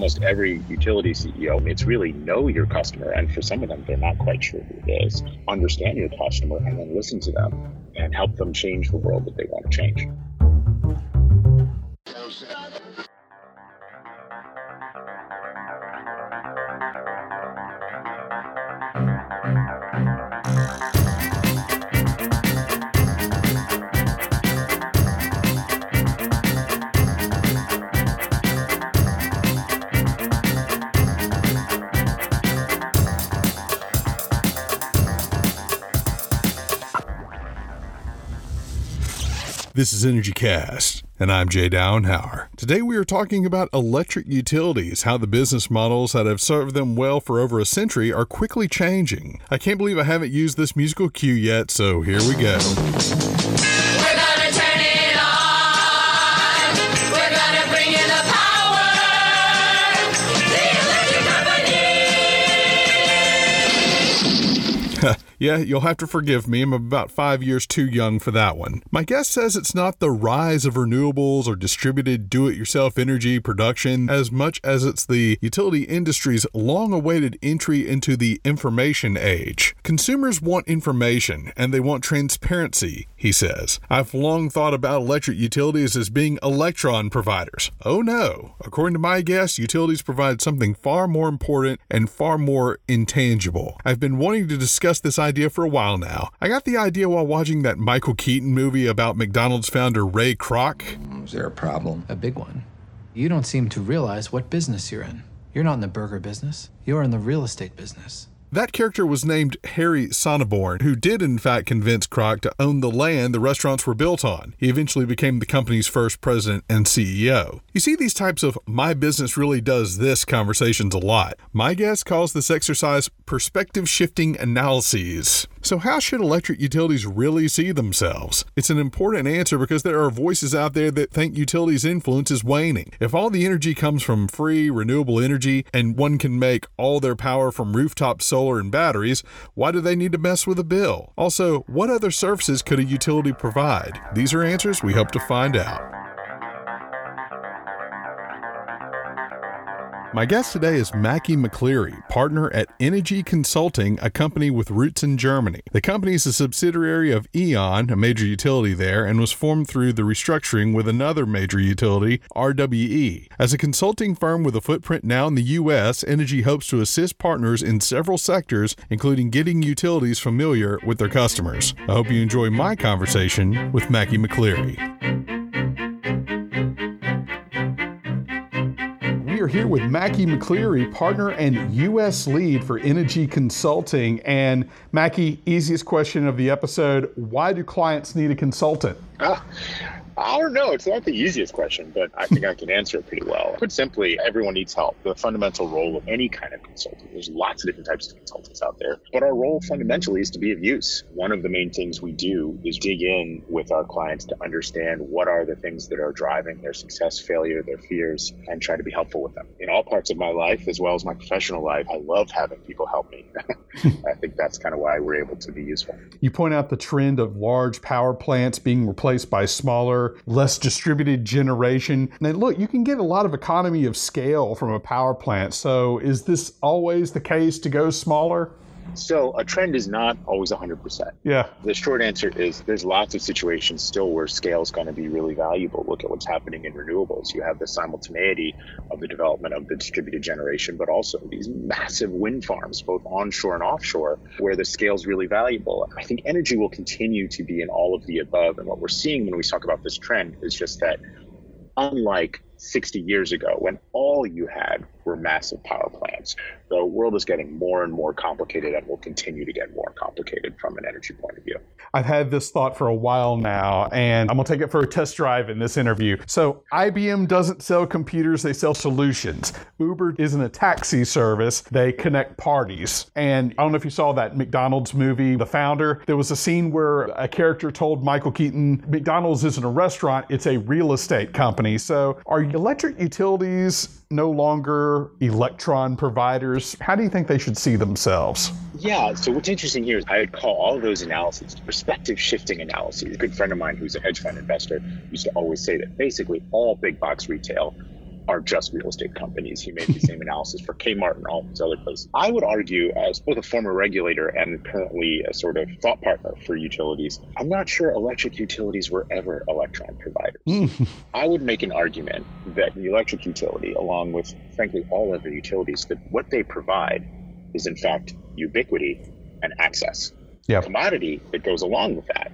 almost every utility CEO, it's really know your customer. And for some of them, they're not quite sure who it is. Understand your customer and then listen to them and help them change the world that they want to change. This is Energy Cast, and I'm Jay Downhower. Today we are talking about electric utilities, how the business models that have served them well for over a century are quickly changing. I can't believe I haven't used this musical cue yet, so here we go. Yeah, you'll have to forgive me. I'm about 5 years too young for that one. My guest says it's not the rise of renewables or distributed do-it-yourself energy production as much as it's the utility industry's long-awaited entry into the information age. Consumers want information, and they want transparency, he says. I've long thought about electric utilities as being electron providers. Oh no. According to my guest, utilities provide something far more important and far more intangible. I've been wanting to discuss this idea for a while now. I got the idea while watching that Michael Keaton movie about McDonald's founder Ray Kroc. Is there a problem? A big one. You don't seem to realize what business you're in. You're not in the burger business. You're in the real estate business. That character was named Harry Sonneborn, who did in fact convince Kroc to own the land the restaurants were built on. He eventually became the company's first president and CEO. You see these types of my business really does this conversations a lot. My guest calls this exercise perspective shifting analyses. So how should electric utilities really see themselves? It's an important answer because there are voices out there that think utilities' influence is waning. If all the energy comes from free, renewable energy, and one can make all their power from rooftop solar and batteries, why do they need to mess with a bill? Also, what other services could a utility provide? These are answers we hope to find out. My guest today is Mackie McCleary, partner at Energy Consulting, a company with roots in Germany. The company is a subsidiary of Eon, a major utility there, and was formed through the restructuring with another major utility, RWE. As a consulting firm with a footprint now in the U.S., Energy hopes to assist partners in several sectors, including getting utilities familiar with their customers. I hope you enjoy my conversation with Mackie McCleary. We're here with Mackie McCleary, partner and U.S. lead for Energy Consulting. And Mackie, easiest question of the episode, why do clients need a consultant? I don't know. It's not the easiest question, but I think I can answer it pretty well. Put simply, everyone needs help. The fundamental role of any kind of consultant, there's lots of different types of consultants out there, but our role fundamentally is to be of use. One of the main things we do is dig in with our clients to understand what are the things that are driving their success, failure, their fears, and try to be helpful with them. In all parts of my life, as well as my professional life, I love having people help me. I think that's kind of why we're able to be useful. You point out the trend of large power plants being replaced by smaller, less distributed generation. Now, look, you can get a lot of economy of scale from a power plant. So is this always the case to go smaller? So a trend is not always 100%. Yeah. The short answer is there's lots of situations still where scale is going to be really valuable. Look at what's happening in renewables. You have the simultaneity of the development of the distributed generation, but also these massive wind farms, both onshore and offshore, where the scale is really valuable. I think energy will continue to be in all of the above. And what we're seeing when we talk about this trend is just that, unlike 60 years ago, when all you had were massive power plants, the world is getting more and more complicated and will continue to get more complicated from an energy point of view. I've had this thought for a while now, and I'm going to take it for a test drive in this interview. So IBM doesn't sell computers, they sell solutions. Uber isn't a taxi service, they connect parties. And I don't know if you saw that McDonald's movie, The Founder. There was a scene where a character told Michael Keaton, McDonald's isn't a restaurant, it's a real estate company. So are electric utilities no longer electron providers? How do you think they should see themselves? Yeah, so what's interesting here is I would call all of those analyses perspective shifting analyses. A good friend of mine who's a hedge fund investor used to always say that basically all big box retail are just real estate companies. He made the same analysis for Kmart and all these other places. I would argue, as both a former regulator and currently a sort of thought partner for utilities, I'm not sure electric utilities were ever electron providers. I would make an argument that the electric utility, along with, frankly, all other utilities, that what they provide is, in fact, ubiquity and access. Yep. The commodity that goes along with that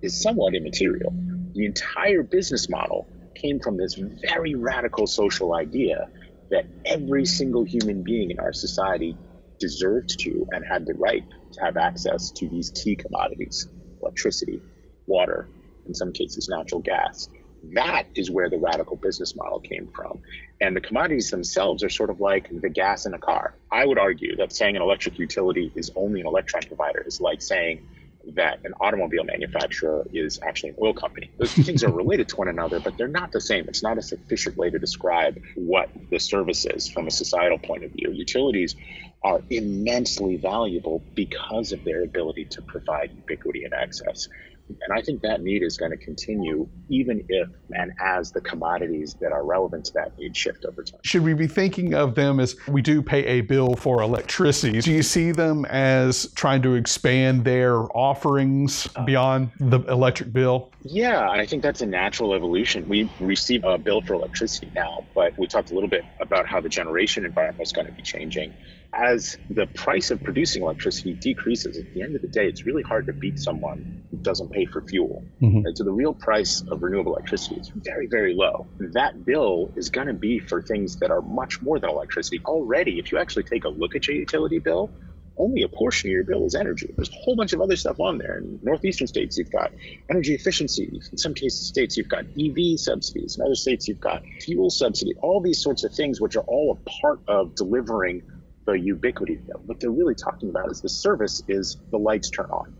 is somewhat immaterial. The entire business model came from this very radical social idea that every single human being in our society deserved to and had the right to have access to these key commodities, electricity, water, in some cases natural gas. That is where the radical business model came from. And the commodities themselves are sort of like the gas in a car. I would argue that saying an electric utility is only an electron provider is like saying that an automobile manufacturer is actually an oil company. Those two things are related to one another, but they're not the same. It's not a sufficient way to describe what the service is from a societal point of view. Utilities are immensely valuable because of their ability to provide ubiquity and access. And I think that need is going to continue even if and as the commodities that are relevant to that need shift over time. Should we be thinking of them as, we do pay a bill for electricity? Do you see them as trying to expand their offerings beyond the electric bill? Yeah, and I think that's a natural evolution. We receive a bill for electricity now, but we talked a little bit about how the generation environment is going to be changing. As the price of producing electricity decreases, at the end of the day, it's really hard to beat someone who doesn't pay for fuel. And so the real price of renewable electricity is very, very low. That bill is going to be for things that are much more than electricity. Already, if you actually take a look at your utility bill, only a portion of your bill is energy. There's a whole bunch of other stuff on there. In northeastern states, you've got energy efficiency. In some cases, states, you've got EV subsidies. In other states, you've got fuel subsidy. All these sorts of things, which are all a part of delivering the ubiquity bill. What they're really talking about is the service is the lights turn on.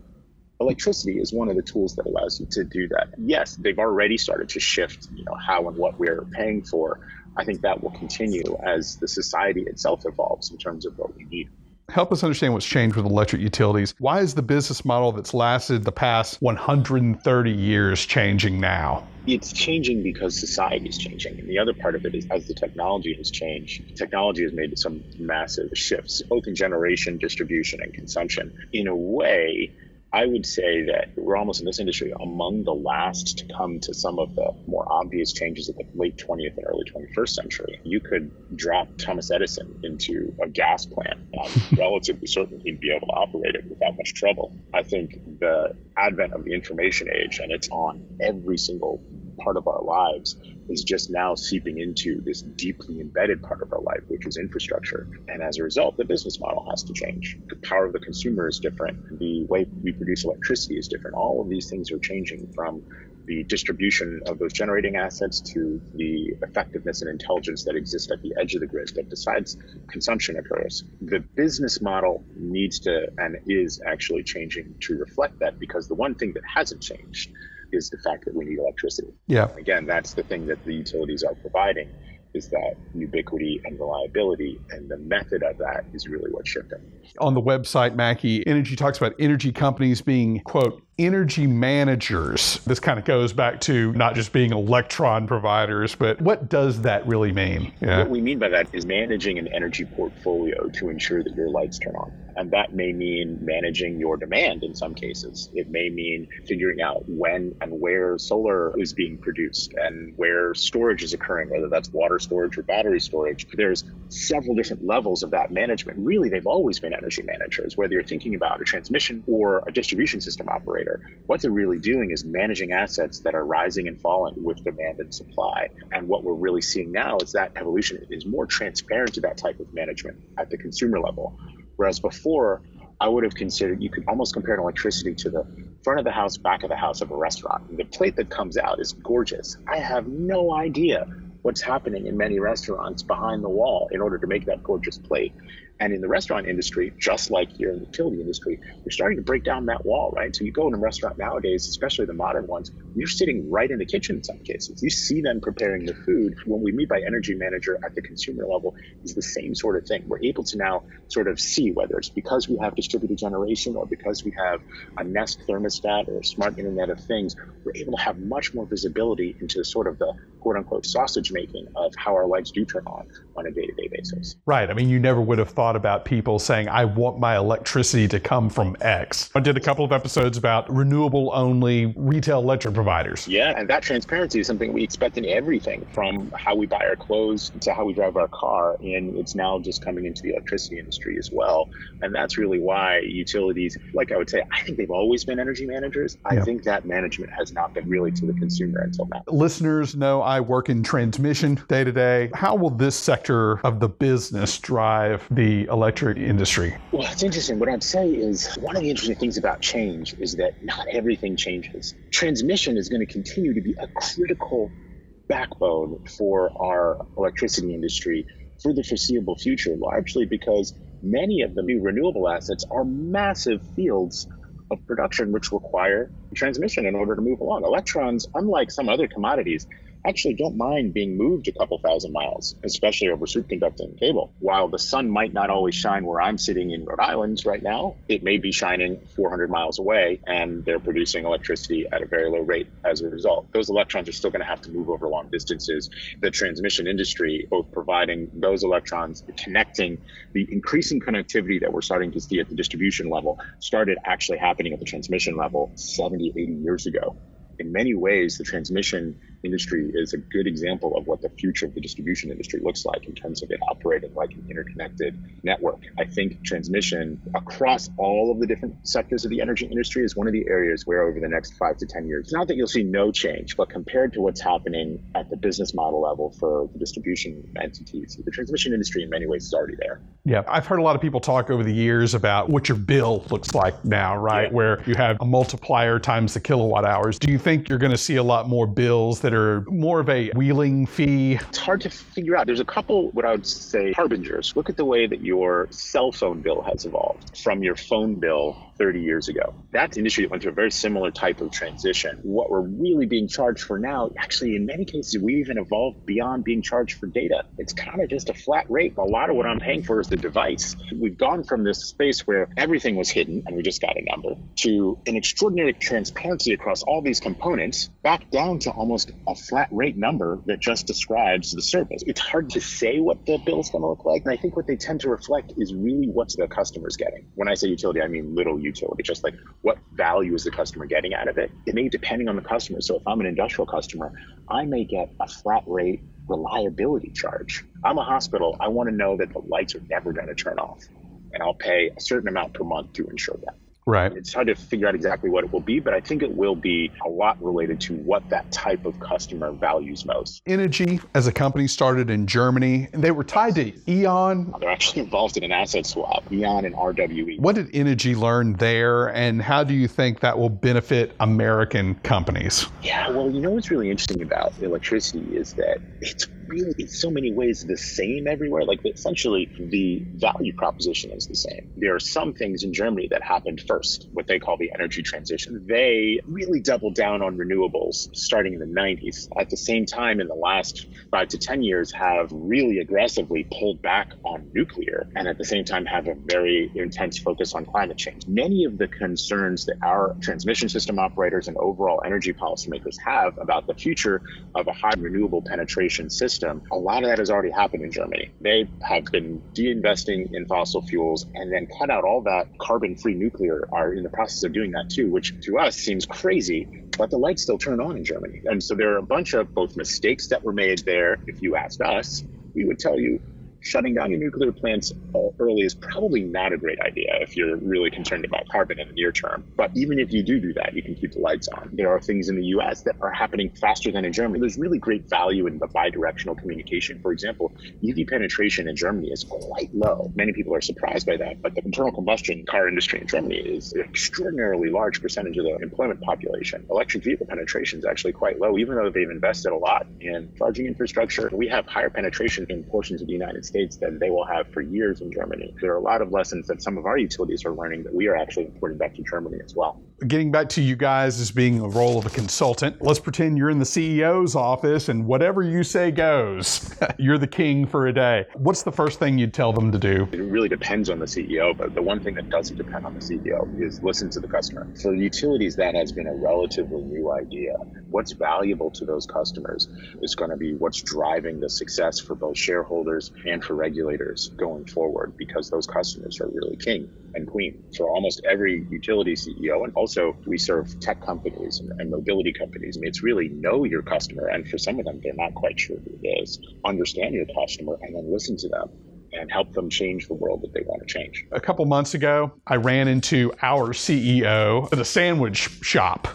Electricity is one of the tools that allows you to do that. Yes, they've already started to shift, how and what we're paying for. I think that will continue as the society itself evolves in terms of what we need. Help us understand what's changed with electric utilities. Why is the business model that's lasted the past 130 years changing now? It's changing because society is changing. And the other part of it is as the technology has changed, technology has made some massive shifts, both in generation, distribution, and consumption. In a way, I would say that we're almost in this industry among the last to come to some of the more obvious changes of the late 20th and early 21st century. You could drop Thomas Edison into a gas plant and relatively certain he'd be able to operate it without much trouble. I think the advent of the information age, and it's on every single part of our lives, is just now seeping into this deeply embedded part of our life, which is infrastructure. And as a result, the business model has to change. The power of the consumer is different. The way we produce electricity is different. All of these things are changing from the distribution of those generating assets to the effectiveness and intelligence that exists at the edge of the grid that decides consumption occurs. The business model needs to and is actually changing to reflect that, because the one thing that hasn't changed is the fact that we need electricity. Yeah. Again, that's the thing that the utilities are providing, is that ubiquity and reliability, and the method of that is really what's shifting. On the website, Mackie, Energy talks about energy companies being, quote, energy managers. This kind of goes back to not just being electron providers, but what does that really mean? Yeah. What we mean by that is managing an energy portfolio to ensure that your lights turn on. And that may mean managing your demand in some cases. It may mean figuring out when and where solar is being produced and where storage is occurring, whether that's water storage or battery storage. There's several different levels of that management. Really, they've always been energy managers, whether you're thinking about a transmission or a distribution system operator. What they're really doing is managing assets that are rising and falling with demand and supply. And what we're really seeing now is that evolution is more transparent to that type of management at the consumer level. Whereas before, I would have considered, you could almost compare electricity to the front of the house, back of the house of a restaurant. And the plate that comes out is gorgeous. I have no idea what's happening in many restaurants behind the wall in order to make that gorgeous plate. And in the restaurant industry, just like here in the utility industry, we're starting to break down that wall, right? So you go in a restaurant nowadays, especially the modern ones, you're sitting right in the kitchen in some cases. You see them preparing the food. When we meet by energy manager at the consumer level, it's the same sort of thing. We're able to now sort of see whether it's because we have distributed generation or because we have a Nest thermostat or a smart internet of things, we're able to have much more visibility into sort of the quote unquote sausage making of how our lights do turn on a day-to-day basis. Right. I mean, you never would have thought about people saying, I want my electricity to come from X. I did a couple of episodes about renewable only retail electric providers. Yeah, and that transparency is something we expect in everything from how we buy our clothes to how we drive our car. And it's now just coming into the electricity industry as well. And that's really why utilities, like I would say, I think they've always been energy managers. I think that management has not been really to the consumer until now. Listeners know I work in transmission day to day. How will this sector of the business drive the electric industry? Well, it's interesting. What I'd say is one of the interesting things about change is that not everything changes. Transmission is going to continue to be a critical backbone for our electricity industry for the foreseeable future, largely because many of the new renewable assets are massive fields of production which require transmission in order to move along. Electrons, unlike some other commodities, actually don't mind being moved a couple thousand miles, especially over superconducting cable. While the sun might not always shine where I'm sitting in Rhode Island right now, it may be shining 400 miles away, and they're producing electricity at a very low rate as a result. Those electrons are still going to have to move over long distances. The transmission industry, both providing those electrons, connecting, the increasing connectivity that we're starting to see at the distribution level started actually happening at the transmission level 70, 80 years ago. In many ways, the transmission industry is a good example of what the future of the distribution industry looks like in terms of it operating like an interconnected network. I think transmission across all of the different sectors of the energy industry is one of the areas where over the next 5 to 10 years, it's not that you'll see no change, but compared to what's happening at the business model level for the distribution entities, the transmission industry in many ways is already there. Yeah, I've heard a lot of people talk over the years about what your bill looks like now, right? Yeah. Where you have a multiplier times the kilowatt hours. Do you think you're going to see a lot more bills that are more of a wheeling fee? It's hard to figure out. There's a couple, what I would say, harbingers. Look at the way that your cell phone bill has evolved from your phone bill 30 years ago. That's an industry that went through a very similar type of transition. What we're really being charged for now, actually, in many cases, we even evolved beyond being charged for data. It's kind of just a flat rate. A lot of what I'm paying for is the device. We've gone from this space where everything was hidden and we just got a number to an extraordinary transparency across all these components back down to almost a flat rate number that just describes the service. It's hard to say what the bill is going to look like. And I think what they tend to reflect is really what's the customer's getting. When I say utility, I mean little utility, just like what value is the customer getting out of it? It may be depending on the customer. So if I'm an industrial customer, I may get a flat rate reliability charge. I'm a hospital. I want to know that the lights are never going to turn off, and I'll pay a certain amount per month to ensure that. Right. It's hard to figure out exactly what it will be, but I think it will be a lot related to what that type of customer values most. Energy, as a company, started in Germany, and they were tied to Eon. They're actually involved in an asset swap, Eon and RWE. What did Energy learn there, and how do you think that will benefit American companies? Yeah, well, you know what's really interesting about electricity is that it's really, in so many ways, the same everywhere. Like, essentially, the value proposition is the same. There are some things in Germany that happened first, what they call the energy transition. They really doubled down on renewables starting in the 90s. At the same time, in the last 5 to 10 years, have really aggressively pulled back on nuclear, and at the same time have a very intense focus on climate change. Many of the concerns that our transmission system operators and overall energy policymakers have about the future of a high renewable penetration system, a lot of that has already happened in Germany. They have been de-investing in fossil fuels and then cut out all that carbon-free nuclear are in the process of doing that too, which to us seems crazy, but the lights still turn on in Germany. And so there are a bunch of both mistakes that were made there. If you asked us, we would tell you shutting down your nuclear plants early is probably not a great idea if you're really concerned about carbon in the near term. But even if you do that, you can keep the lights on. There are things in the US that are happening faster than in Germany. There's really great value in the bi-directional communication. For example, EV penetration in Germany is quite low. Many people are surprised by that, but the internal combustion car industry in Germany is an extraordinarily large percentage of the employment population. Electric vehicle penetration is actually quite low, even though they've invested a lot in charging infrastructure. We have higher penetration in portions of the United States States that they will have for years in Germany. There are a lot of lessons that some of our utilities are learning that we are actually importing back to Germany as well. Getting back to you guys as being the role of a consultant, let's pretend you're in the CEO's office and whatever you say goes. You're the king for a day. What's the first thing you'd tell them to do? It really depends on the CEO, but the one thing that doesn't depend on the CEO is listen to the customer. For utilities, that has been a relatively new idea. What's valuable to those customers is going to be what's driving the success for both shareholders and for regulators going forward, because those customers are really king and queen. So almost every utility CEO, and also we serve tech companies and mobility companies, I mean, it's really know your customer. And for some of them, they're not quite sure who it is. Understand your customer and then listen to them and help them change the world that they want to change. A couple months ago, I ran into our CEO at a sandwich shop.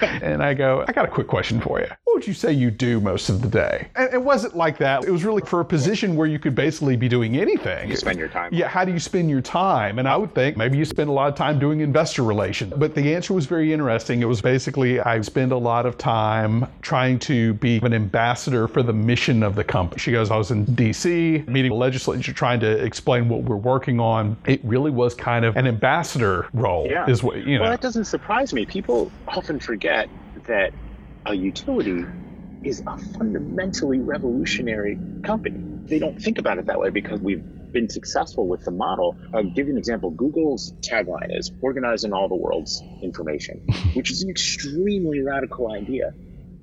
And I go, I got a quick question for you. What would you say you do most of the day? And it wasn't like that. It was really for a position where you could basically be doing anything. You spend your time. Yeah, how do you spend your time? And I would think maybe you spend a lot of time doing investor relations. But the answer was very interesting. It was basically, I spend a lot of time trying to be an ambassador for the mission of the company. She goes, I was in D.C. meeting legislators, trying to explain what we're working on. It really was kind of an ambassador role. Yeah. Is what, you know. Well, that doesn't surprise me. People often forget that a utility is a fundamentally revolutionary company. They don't think about it that way because we've been successful with the model. I'll give you an example. Google's tagline is organizing all the world's information, which is an extremely radical idea.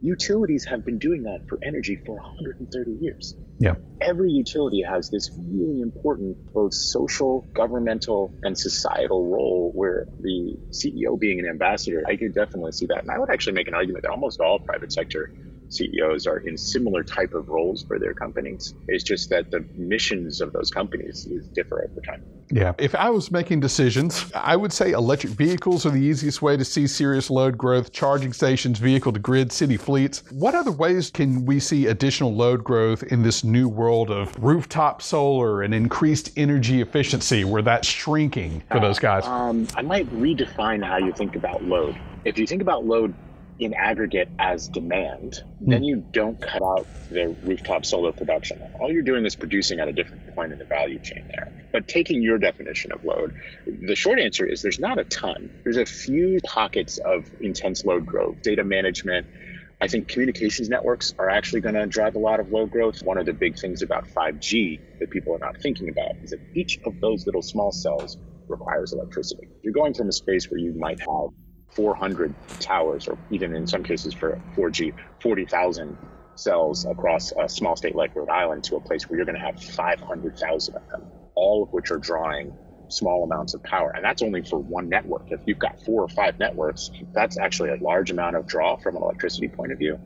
Utilities have been doing that for energy for 130 years. Yeah. Every utility has this really important both social, governmental, and societal role where the CEO being an ambassador, I could definitely see that. And I would actually make an argument that almost all private sector CEOs are in similar type of roles for their companies. It's just that the missions of those companies is different over time. Yeah. If I was making decisions, I would say electric vehicles are the easiest way to see serious load growth, charging stations, vehicle to grid, city fleets. What other ways can we see additional load growth in this new world of rooftop solar and increased energy efficiency where that's shrinking for those guys? I might redefine how you think about load. If you think about load in aggregate as demand, then you don't cut out the rooftop solar production. All you're doing is producing at a different point in the value chain there. But taking your definition of load, the short answer is there's not a ton. There's a few pockets of intense load growth, data management. I think communications networks are actually going to drive a lot of load growth. One of the big things about 5G that people are not thinking about is that each of those little small cells requires electricity. You're going from a space where you might have 400 towers, or even in some cases for 4G, 40,000 cells across a small state like Rhode Island to a place where you're going to have 500,000 of them, all of which are drawing small amounts of power. And that's only for one network. If you've got 4 or 5 networks, that's actually a large amount of draw from an electricity point of view.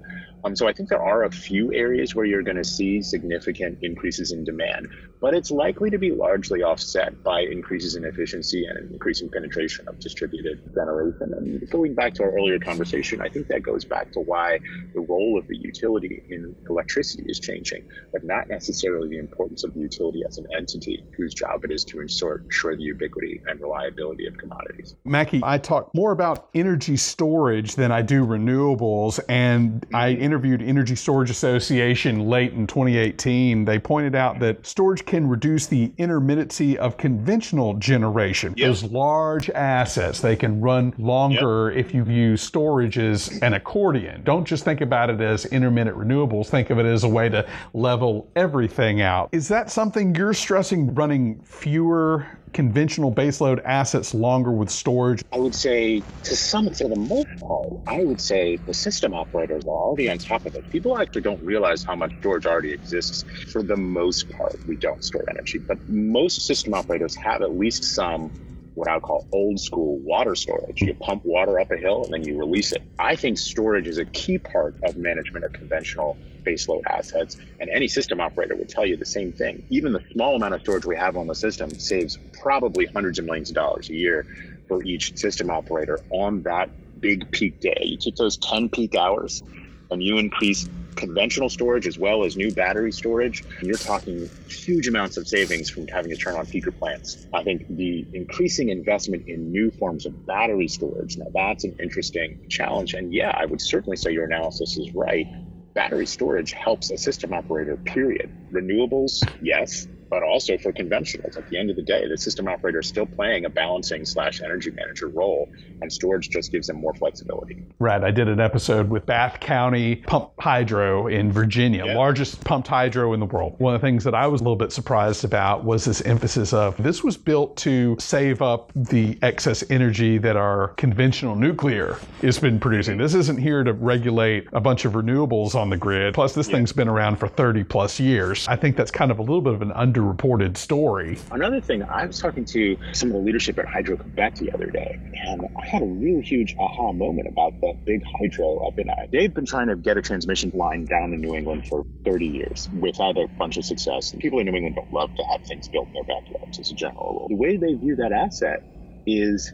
So I think there are a few areas where you're going to see significant increases in demand, but it's likely to be largely offset by increases in efficiency and an increasing penetration of distributed generation. And going back to our earlier conversation, I think that goes back to why the role of the utility in electricity is changing, but not necessarily the importance of the utility as an entity whose job it is to ensure the ubiquity and reliability of commodities. Mackie, I talk more about energy storage than I do renewables, and I interviewed Energy Storage Association late in 2018. They pointed out that storage can reduce the intermittency of conventional generation. Yep. Those large assets, they can run longer if you use storage as an accordion. Don't just think about it as intermittent renewables. Think of it as a way to level everything out. Is that something you're stressing, running fewer conventional baseload assets longer with storage? I would say to some, for the most part, I would say the system operators are already on top of it. People actually don't realize how much storage already exists. For the most part, we don't store energy, but most system operators have at least some what I would call old school water storage. You pump water up a hill and then you release it. I think storage is a key part of management of conventional baseload assets, and any system operator would tell you the same thing. Even the small amount of storage we have on the system saves probably hundreds of millions of dollars a year for each system operator on that big peak day. You take those 10 peak hours and you increase conventional storage as well as new battery storage, you're talking huge amounts of savings from having to turn on peaker plants. I think the increasing investment in new forms of battery storage, now that's an interesting challenge. And yeah, I would certainly say your analysis is right. Battery storage helps a system operator, period. Renewables, yes. but also for conventionals. At the end of the day, the system operator is still playing a balancing / energy manager role, and storage just gives them more flexibility. Right. I did an episode with Bath County Pump Hydro in Virginia, largest pumped hydro in the world. One of the things that I was a little bit surprised about was this emphasis of this was built to save up the excess energy that our conventional nuclear has been producing. This isn't here to regulate a bunch of renewables on the grid. Plus, this thing's been around for 30 plus years. I think that's kind of a little bit of an underreported story. Another thing, I was talking to some of the leadership at Hydro-Quebec the other day, and I had a really huge aha moment about that big hydro up in Iowa. They've been trying to get a transmission line down in New England for 30 years without a bunch of success. And people in New England don't love to have things built in their backyards as a general rule. The way they view that asset is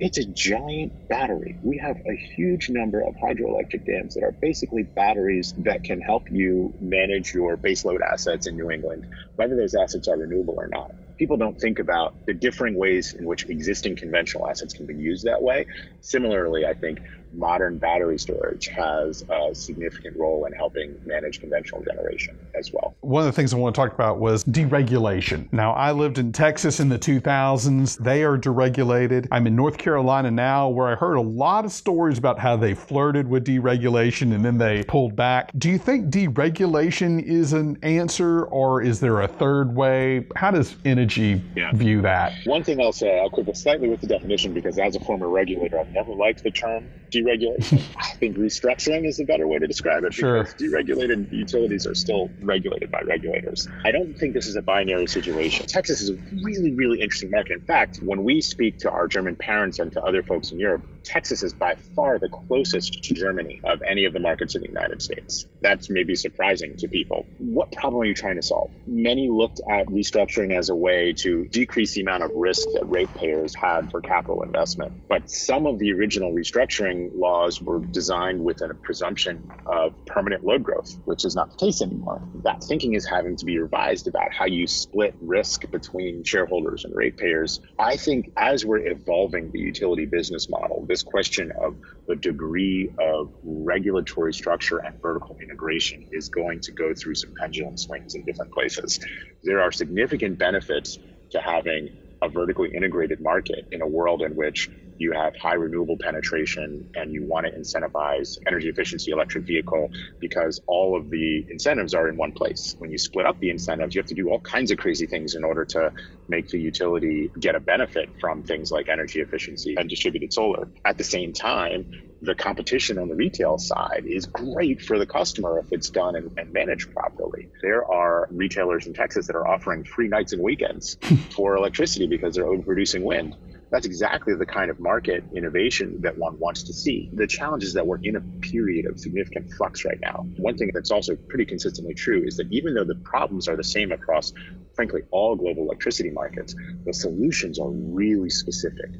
it's a giant battery. We have a huge number of hydroelectric dams that are basically batteries that can help you manage your baseload assets in New England, whether those assets are renewable or not. People don't think about the differing ways in which existing conventional assets can be used that way. Similarly, I think modern battery storage has a significant role in helping manage conventional generation as well. One of the things I want to talk about was deregulation. Now, I lived in Texas in the 2000s. They are deregulated. I'm in North Carolina now, where I heard a lot of stories about how they flirted with deregulation and then they pulled back. Do you think deregulation is an answer, or is there a third way? How does energy view that? One thing I'll say, I'll quibble slightly with the definition, because as a former regulator, I've never liked the term deregulation. I think restructuring is a better way to describe it. Sure. Because deregulated utilities are still regulated by regulators. I don't think this is a binary situation. Texas is a really, really interesting market. In fact, when we speak to our German parents and to other folks in Europe, Texas is by far the closest to Germany of any of the markets in the United States. That's maybe surprising to people. What problem are you trying to solve? Many looked at restructuring as a way to decrease the amount of risk that ratepayers had for capital investment. But some of the original restructuring laws were designed with a presumption of permanent load growth, which is not the case anymore. That thinking is having to be revised about how you split risk between shareholders and ratepayers. I think as we're evolving the utility business model, this question of the degree of regulatory structure and vertical integration is going to go through some pendulum swings in different places. There are significant benefits to having a vertically integrated market in a world in which you have high renewable penetration and you want to incentivize energy efficiency electric vehicle, because all of the incentives are in one place. When you split up the incentives, you have to do all kinds of crazy things in order to make the utility get a benefit from things like energy efficiency and distributed solar. At the same time, the competition on the retail side is great for the customer if it's done and managed properly. There are retailers in Texas that are offering free nights and weekends for electricity because they're overproducing wind. That's exactly the kind of market innovation that one wants to see. The challenge is that we're in a period of significant flux right now. One thing that's also pretty consistently true is that even though the problems are the same across, frankly, all global electricity markets, the solutions are really specific.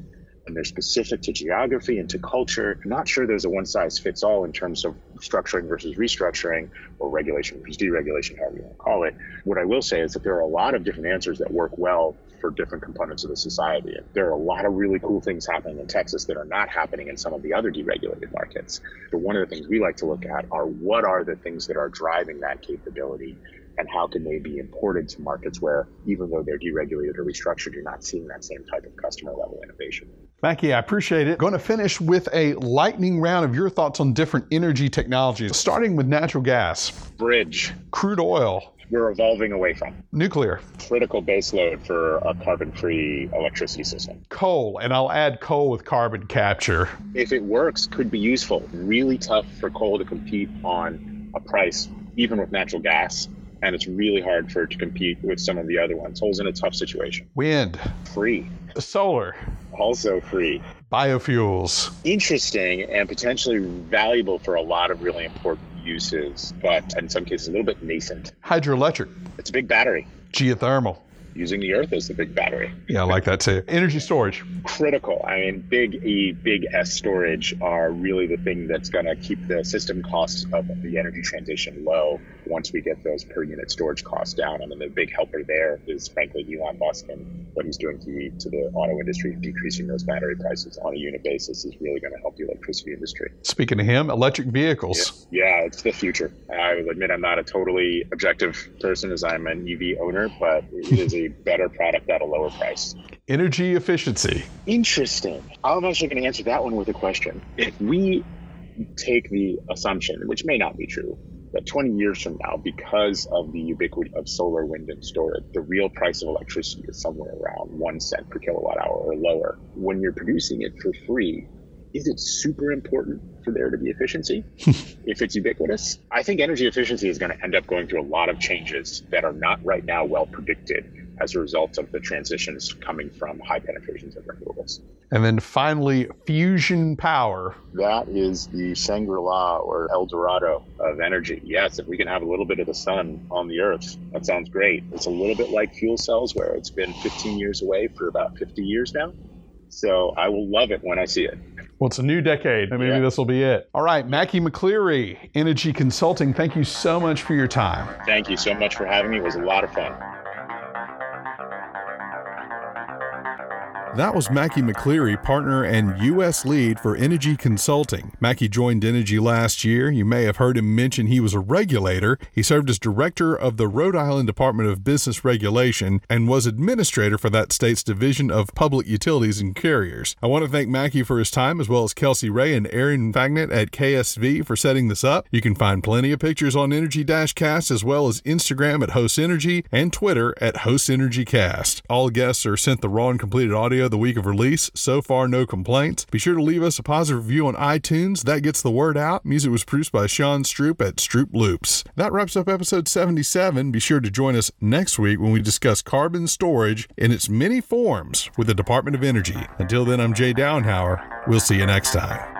And they're specific to geography and to culture. I'm not sure there's a one-size-fits-all in terms of structuring versus restructuring, or regulation versus deregulation, however you want to call it. What I will say is that there are a lot of different answers that work well for different components of the society. There are a lot of really cool things happening in Texas that are not happening in some of the other deregulated markets. But one of the things we like to look at are what are the things that are driving that capability, and how can they be imported to markets where, even though they're deregulated or restructured, you're not seeing that same type of customer-level innovation. Mackie, I appreciate it. Going to finish with a lightning round of your thoughts on different energy technologies, starting with natural gas. Bridge. Crude oil. We're evolving away from. Nuclear. Critical baseload for a carbon-free electricity system. Coal, and I'll add coal with carbon capture. If it works, could be useful. Really tough for coal to compete on a price, even with natural gas. And it's really hard for it to compete with some of the other ones. Coal's in a tough situation. Wind. Free. Solar. Also free. Biofuels. Interesting and potentially valuable for a lot of really important uses, but in some cases a little bit nascent. Hydroelectric. It's a big battery. Geothermal. Using the earth as the big battery. Yeah, I like that too. Energy storage. Critical. I mean, big E, big S storage are really the thing that's going to keep the system costs of the energy transition low once we get those per unit storage costs down. I mean, the big helper there is, frankly, Elon Musk and what he's doing to the auto industry, decreasing those battery prices on a unit basis, is really going to help the electricity industry. Speaking of him, electric vehicles. Yeah, it's the future. I will admit I'm not a totally objective person, as I'm an EV owner, but it is a better product at a lower price. Energy efficiency. Interesting. I'm actually going to answer that one with a question. If we take the assumption, which may not be true, that 20 years from now, because of the ubiquity of solar, wind, and storage, the real price of electricity is somewhere around 1 cent per kilowatt hour or lower. When you're producing it for free, is it super important for there to be efficiency if it's ubiquitous? I think energy efficiency is going to end up going through a lot of changes that are not right now well predicted, as a result of the transitions coming from high penetrations of renewables. And then finally, fusion power. That is the Shangri-La or El Dorado of energy. Yes, if we can have a little bit of the sun on the earth, that sounds great. It's a little bit like fuel cells, where it's been 15 years away for about 50 years now. So I will love it when I see it. Well, it's a new decade, and maybe this will be it. All right, Mackie McCleary, Energy Consulting, thank you so much for your time. Thank you so much for having me. It was a lot of fun. That was Mackie McCleary, partner and U.S. lead for Energy Consulting. Mackie joined Energy last year. You may have heard him mention he was a regulator. He served as director of the Rhode Island Department of Business Regulation and was administrator for that state's Division of Public Utilities and Carriers. I want to thank Mackie for his time, as well as Kelsey Ray and Aaron Fagnet at KSV for setting this up. You can find plenty of pictures on Energy-Cast, as well as Instagram at Host Energy and Twitter at Host Energy Cast. All guests are sent the raw and completed audio the week of release. So far, no complaints. Be sure to leave us a positive review on iTunes. That gets the word out. Music was produced by Sean Stroop at Stroop Loops. That wraps up episode 77. Be sure to join us next week when we discuss carbon storage in its many forms with the Department of Energy. Until then, I'm Jay Downhower. We'll see you next time.